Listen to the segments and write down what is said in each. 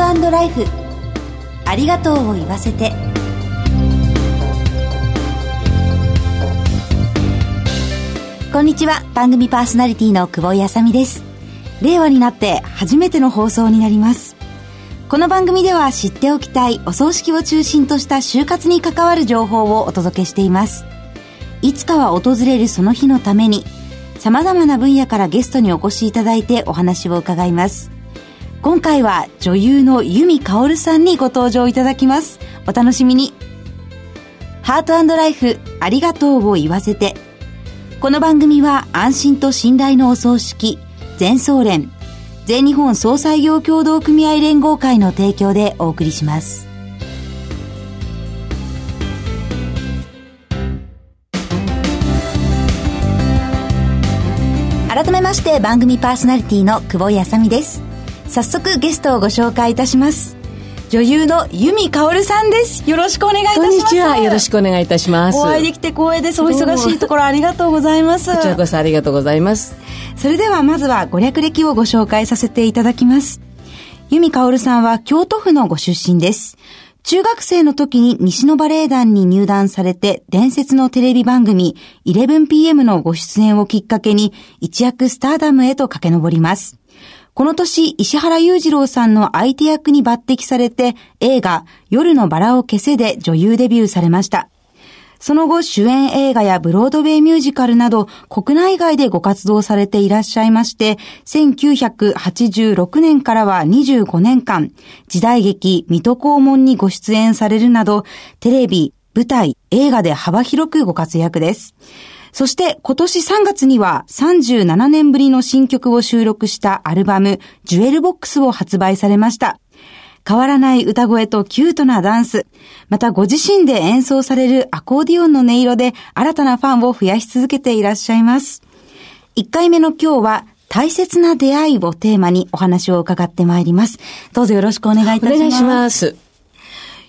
ト&ライフ、ありがとうを言わせて。こんにちは、番組パーソナリティの久保井あさみです。令和になって初めての放送になります。この番組では知っておきたいお葬式を中心とした就活に関わる情報をお届けしています。いつかは訪れるその日のために、様々な分野からゲストにお越しいただいてお話を伺います。今回は女優の由美かおるさんにご登場いただきます。お楽しみに。ハート&ライフ、ありがとうを言わせて。この番組は安心と信頼のお葬式、全総連、全日本葬祭業協同組合連合会の提供でお送りします。改めまして、番組パーソナリティの久保井あさみです。早速ゲストをご紹介いたします。女優の由美かおるさんです。よろしくお願いいたします。こんにちは、よろしくお願いいたします。お会いできて光栄です。お忙しいところありがとうございます。こちらこそありがとうございます。それではまずはご略歴をご紹介させていただきます。由美かおるさんは京都府のご出身です。中学生の時に西野バレエ団に入団されて、伝説のテレビ番組 11PM のご出演をきっかけに一躍スターダムへと駆け上ります。この年、石原裕次郎さんの相手役に抜擢されて、映画夜のバラを消せで女優デビューされました。その後、主演映画やブロードウェイミュージカルなど国内外でご活動されていらっしゃいまして、1986年からは25年間、時代劇水戸黄門にご出演されるなど、テレビ、舞台、映画で幅広くご活躍です。そして今年3月には37年ぶりの新曲を収録したアルバムジュエルボックスを発売されました。変わらない歌声とキュートなダンス、またご自身で演奏されるアコーディオンの音色で新たなファンを増やし続けていらっしゃいます。1回目の今日は大切な出会いをテーマにお話を伺ってまいります。どうぞよろしくお願いいたします。お願いします。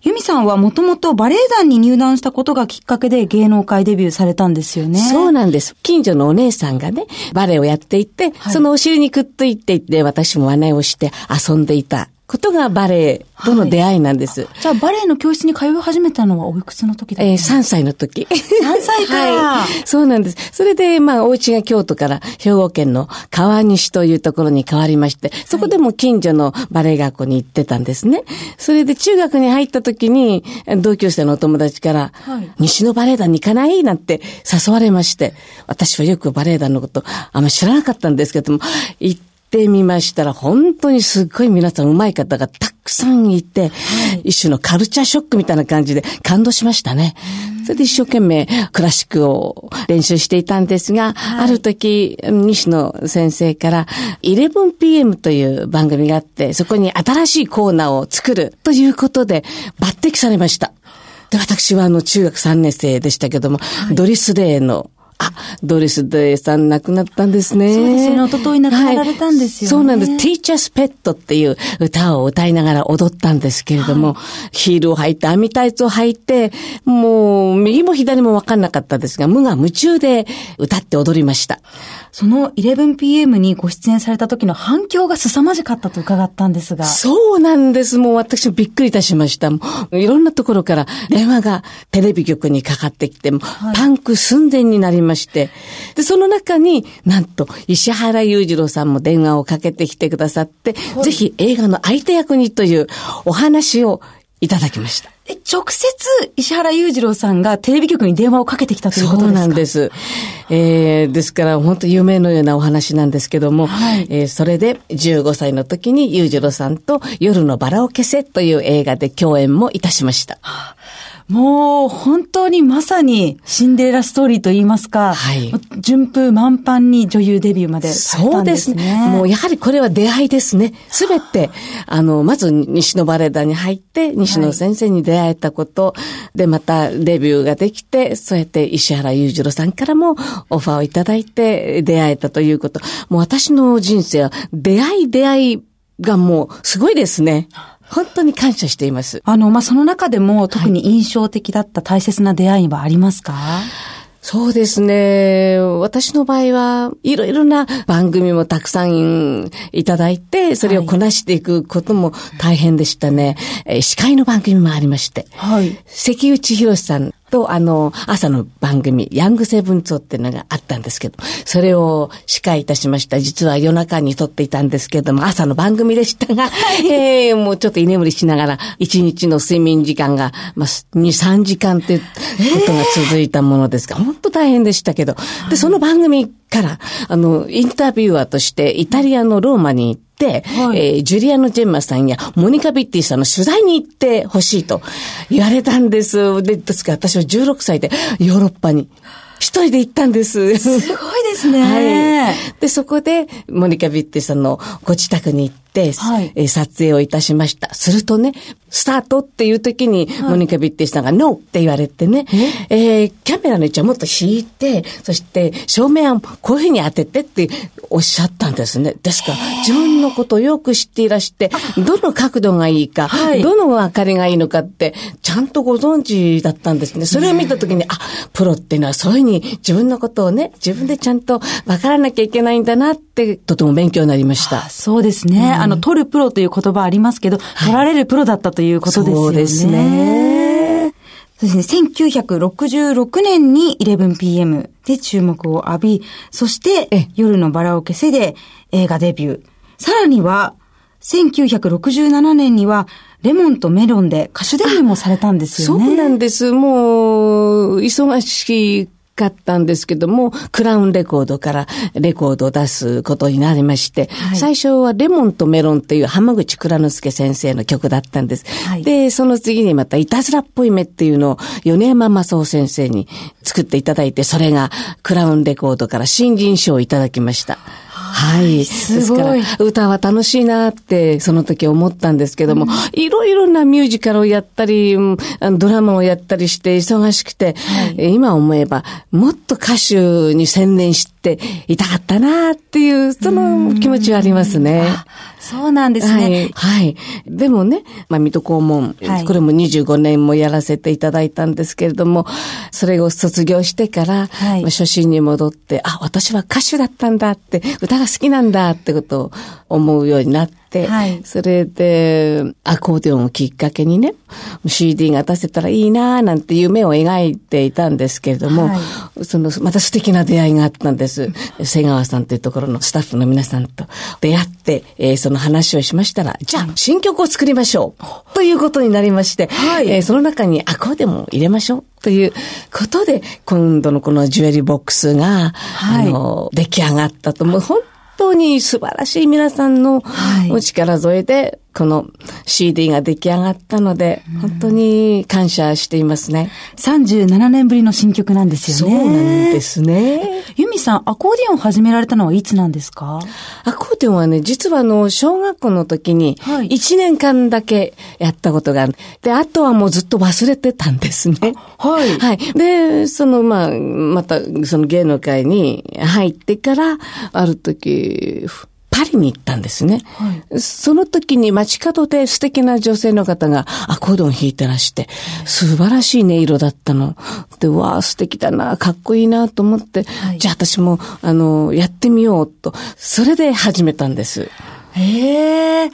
由美さんはもともとバレエ団に入団したことがきっかけで芸能界デビューされたんですよね。そうなんです。近所のお姉さんがね、バレエをやっていて、はい、そのお尻にくっついていって、私も真似をして遊んでいたことがバレエとの出会いなんです。はい、じゃあバレエの教室に通い始めたのはおいくつの時だったんですか？3歳の時。3歳から、はい。そうなんです。それでお家が京都から兵庫県の川西というところに変わりまして、そこでも近所のバレエ学校に行ってたんですね。それで中学に入った時に同級生のお友達から、はい、西のバレエ団に行かないなんて誘われまして、私はよくバレエ団のことあんま知らなかったんですけども、行ってみましたら本当にすっごい皆さん上手い方がたくさんいて、はい、一種のカルチャーショックみたいな感じで感動しましたね。それで一生懸命クラシックを練習していたんですが、はい、ある時西野先生からイレブン PM という番組があって、そこに新しいコーナーを作るということで抜擢されました。で、私は中学3年生でしたけども、はい、ドリス・レイのドリス・デイさん亡くなったんですね。そうですね。おととい亡くなられたんですよね。そうなんです。Teacher's Pet っていう歌を歌いながら踊ったんですけれども、はい、ヒールを履いて、網タイツを履いて、もう右も左も分かんなかったですが、無我夢中で歌って踊りました。その 11PM にご出演された時の反響が凄まじかったと伺ったんですが。そうなんです。もう私もびっくりいたしました。もういろんなところから電話がテレビ局にかかってきて、もうパンク寸前になりました。で、その中になんと石原裕次郎さんも電話をかけてきてくださって、はい、ぜひ映画の相手役にというお話をいただきました。直接石原裕次郎さんがテレビ局に電話をかけてきたということですか？そうなんです。ですから本当に夢のようなお話なんですけども、はい、それで15歳の時に裕次郎さんと夜のバラを消せという映画で共演もいたしました。もう本当にまさにシンデレラストーリーと言いますか、はい、順風満帆に女優デビューまでされたんですね。そうですね。もうやはりこれは出会いですね。すべて、まず西野バレエ団に入って、西野先生に出会えたこと、はい、で、またデビューができて、そうやって石原裕次郎さんからもオファーをいただいて出会えたということ。もう私の人生は出会いがもうすごいですね。本当に感謝しています。その中でも特に印象的だった大切な出会いはありますか？はい、そうですね。私の場合はいろいろな番組もたくさんいただいて、それをこなしていくことも大変でしたね。はい、司会の番組もありまして、はい、関口博さんと朝の番組ヤングセブンツォっていうのがあったんですけど、それを司会いたしました。実は夜中に撮っていたんですけども、朝の番組でしたが、もうちょっと居眠りしながら1日の睡眠時間が、2、3時間ということが続いたものですが、本当大変でしたけど、でその番組からインタビュアーとしてイタリアのローマに行ってで、ジュリアノ・ジェンマさんやモニカ・ビッティさんの取材に行ってほしいと言われたんです。ですから私は16歳でヨーロッパに一人で行ったんです。すごいですね。はい。で、そこでモニカ・ビッティさんのご自宅に行って、はい、撮影をいたしました。するとね、スタートっていう時にモニカ・ビッティさんがノーって言われてね、キャメラの位置はもっと引いて、そして照明をこういうふうに当ててっておっしゃったんですね。ですから自分のことをよく知っていらして、どの角度がいいか、はい、どの明かりがいいのかってちゃんとご存知だったんですね。それを見たときに、プロっていうのはそういうふうに自分のことをね、自分でちゃんと分からなきゃいけないんだなって、とても勉強になりました。そうですね、撮るプロという言葉ありますけど、撮られるプロだったということですよね。そうですね。そうですね。1966年に 11PM で注目を浴び、そして夜のバラを消せで映画デビュー。さらには、1967年にはレモンとメロンで歌手デビューもされたんですよね。そうなんです。もう、忙しい。かったんですけども、クラウンレコードからレコードを出すことになりまして、はい、最初はレモンとメロンという浜口倉之助先生の曲だったんです、はい、でその次にまたいたずらっぽい目っていうのを米山正夫先生に作っていただいて、それがクラウンレコードから新人賞をいただきました。はい。ですから、歌は楽しいなって、その時思ったんですけども、いろいろなミュージカルをやったり、ドラマをやったりして忙しくて、はい、今思えば、もっと歌手に専念していたかったなっていう、その気持ちはありますね。そうなんですね。はい。はい、でもね、水戸黄門、はい、これも25年もやらせていただいたんですけれども、それを卒業してから、はい、初心に戻って、私は歌手だったんだって、歌が好きなんだってことを思うようになって、はい、それでアコーディオンをきっかけにね、CD が出せたらいいななんて夢を描いていたんですけれども、はい、また素敵な出会いがあったんです。瀬川さんというところのスタッフの皆さんと出会って、その話をしましたら、じゃあ新曲を作りましょうということになりまして、はい、その中にアコーディオンを入れましょうということで、今度のこのジュエリーボックスが、はい、出来上がったと。もう本当に素晴らしい皆さんのお力添えでこの CD が出来上がったので、本当に感謝していますね。37年ぶりの新曲なんですよね。そうなんですね。由美さん、アコーディオンを始められたのはいつなんですか？アコーディオンはね、実は小学校の時に1年間だけやったことがある。で、あとはもうずっと忘れてたんですね。はい。はい。で、またその芸能界に入ってから、ある時、パリに行ったんですね、はい、その時に街角で素敵な女性の方がアコーディオン弾いてらして、素晴らしい音色だったので、わあ素敵だな、かっこいいなと思って、はい、じゃあ私もやってみようと、それで始めたんです。へー。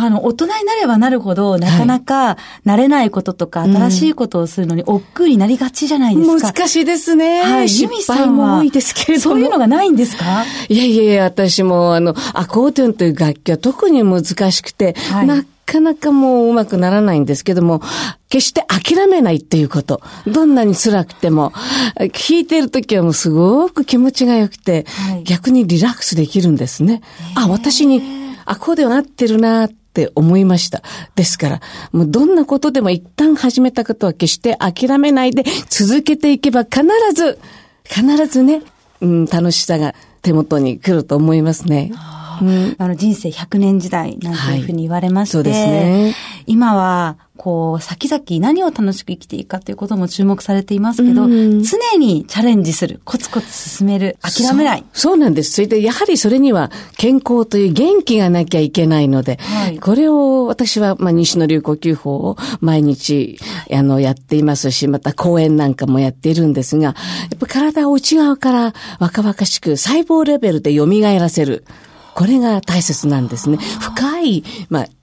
大人になればなるほど、なかなか慣れないこととか、新しいことをするのに億劫になりがちじゃないですか。難しいですね。はい。由美さんも多いですけれども。そういうのがないんですか？いや、私もアコーディオンという楽器は特に難しくて、はい、なかなかもううまくならないんですけども、決して諦めないっていうこと。どんなに辛くても、弾いてるときはもうすごく気持ちが良くて、はい、逆にリラックスできるんですね。私にアコーディオン合ってるなーって思いました。ですから、もうどんなことでも一旦始めたことは決して諦めないで続けていけば、必ずね、楽しさが手元に来ると思いますね。人生100年時代なんていうふうに言われまして、はい、そうですね。今はこう先々何を楽しく生きていくかということも注目されていますけど、うん、常にチャレンジする、コツコツ進める、諦めない。そうなんです。それでやはりそれには健康という元気がなきゃいけないので、はい、これを私は西野流呼吸法を毎日やっていますし、また講演なんかもやっているんですが、やっぱ体を内側から若々しく細胞レベルで蘇らせる、これが大切なんですね。深い、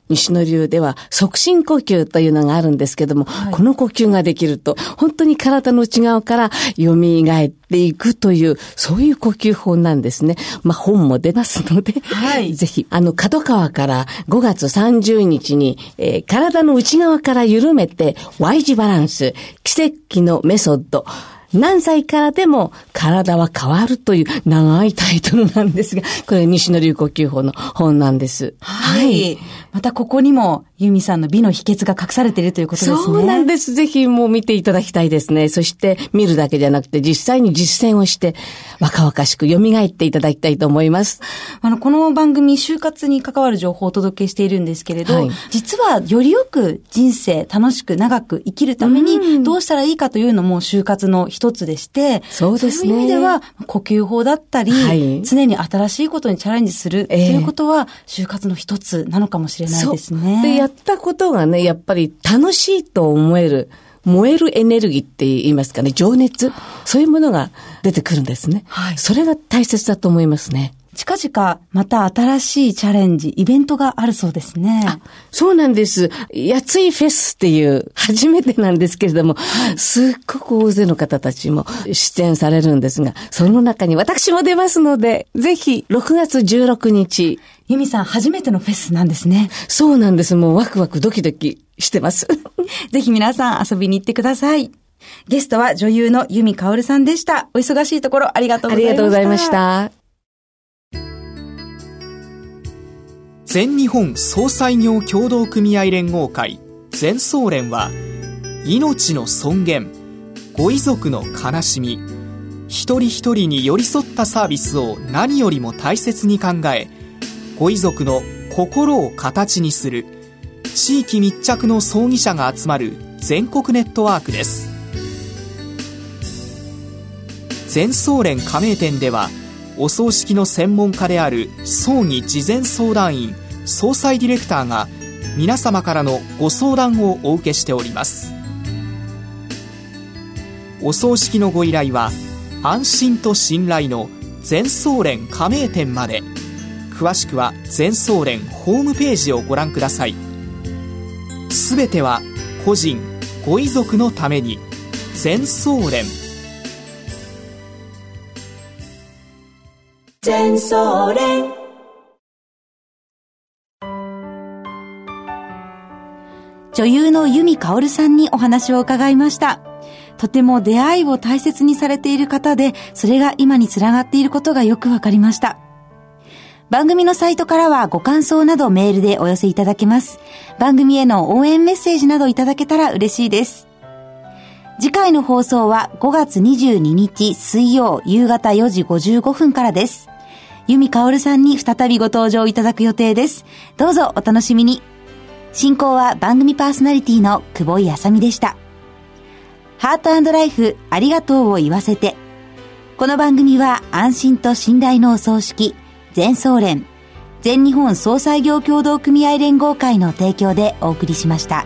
西野流では促進呼吸というのがあるんですけども、はい、この呼吸ができると本当に体の内側から蘇っていくという、そういう呼吸法なんですね。本も出ますので、はい、ぜひ角川から5月30日に、体の内側から緩めて Y 字バランス、奇跡のメソッド、何歳からでも体は変わるという長いタイトルなんですが、これ西野流呼吸法の本なんです。はい。またここにも由美さんの美の秘訣が隠されているということですね。そうなんです。ぜひもう見ていただきたいですね。そして見るだけじゃなくて実際に実践をして若々しく蘇っていただきたいと思います。この番組、就活に関わる情報をお届けしているんですけれど、はい、実はよりよく人生楽しく長く生きるためにどうしたらいいかというのも就活の一つでして、そうですね。そういう意味では呼吸法だったり、はい、常に新しいことにチャレンジするということは就活の一つなのかもしれないですね。で、やったことがね、やっぱり楽しいと思える、燃えるエネルギーって言いますかね、情熱、そういうものが出てくるんですね。はい、それが大切だと思いますね。近々また新しいチャレンジ、イベントがあるそうですね。あ、そうなんです。やついフェスっていう初めてなんですけれども、すっごく大勢の方たちも出演されるんですが、その中に私も出ますので、ぜひ6月16日由美さん初めてのフェスなんですね。そうなんです。もうワクワクドキドキしてますぜひ皆さん遊びに行ってください。ゲストは女優の由美かおるさんでした。お忙しいところありがとうございました。ありがとうございました。全日本総裁業協同組合連合会全総連は、命の尊厳、ご遺族の悲しみ、一人一人に寄り添ったサービスを何よりも大切に考え、ご遺族の心を形にする地域密着の葬儀社が集まる全国ネットワークです。全総連加盟店では、お葬式の専門家である葬儀事前相談員総裁ディレクターが皆様からのご相談をお受けしております。お葬式のご依頼は安心と信頼の全総連加盟店まで。詳しくは全総連ホームページをご覧ください。すべては個人ご遺族のために、全総連。全総連。女優の由美かおるさんにお話を伺いました。とても出会いを大切にされている方で、それが今につながっていることがよくわかりました。番組のサイトからはご感想などメールでお寄せいただけます。番組への応援メッセージなどいただけたら嬉しいです。次回の放送は5月22日水曜夕方4時55分からです。由美かおるさんに再びご登場いただく予定です。どうぞお楽しみに。進行は番組パーソナリティの久保井あさみでした。ハート&ライフ、ありがとうを言わせて。この番組は安心と信頼のお葬式、全総連、全日本葬祭業協同組合連合会の提供でお送りしました。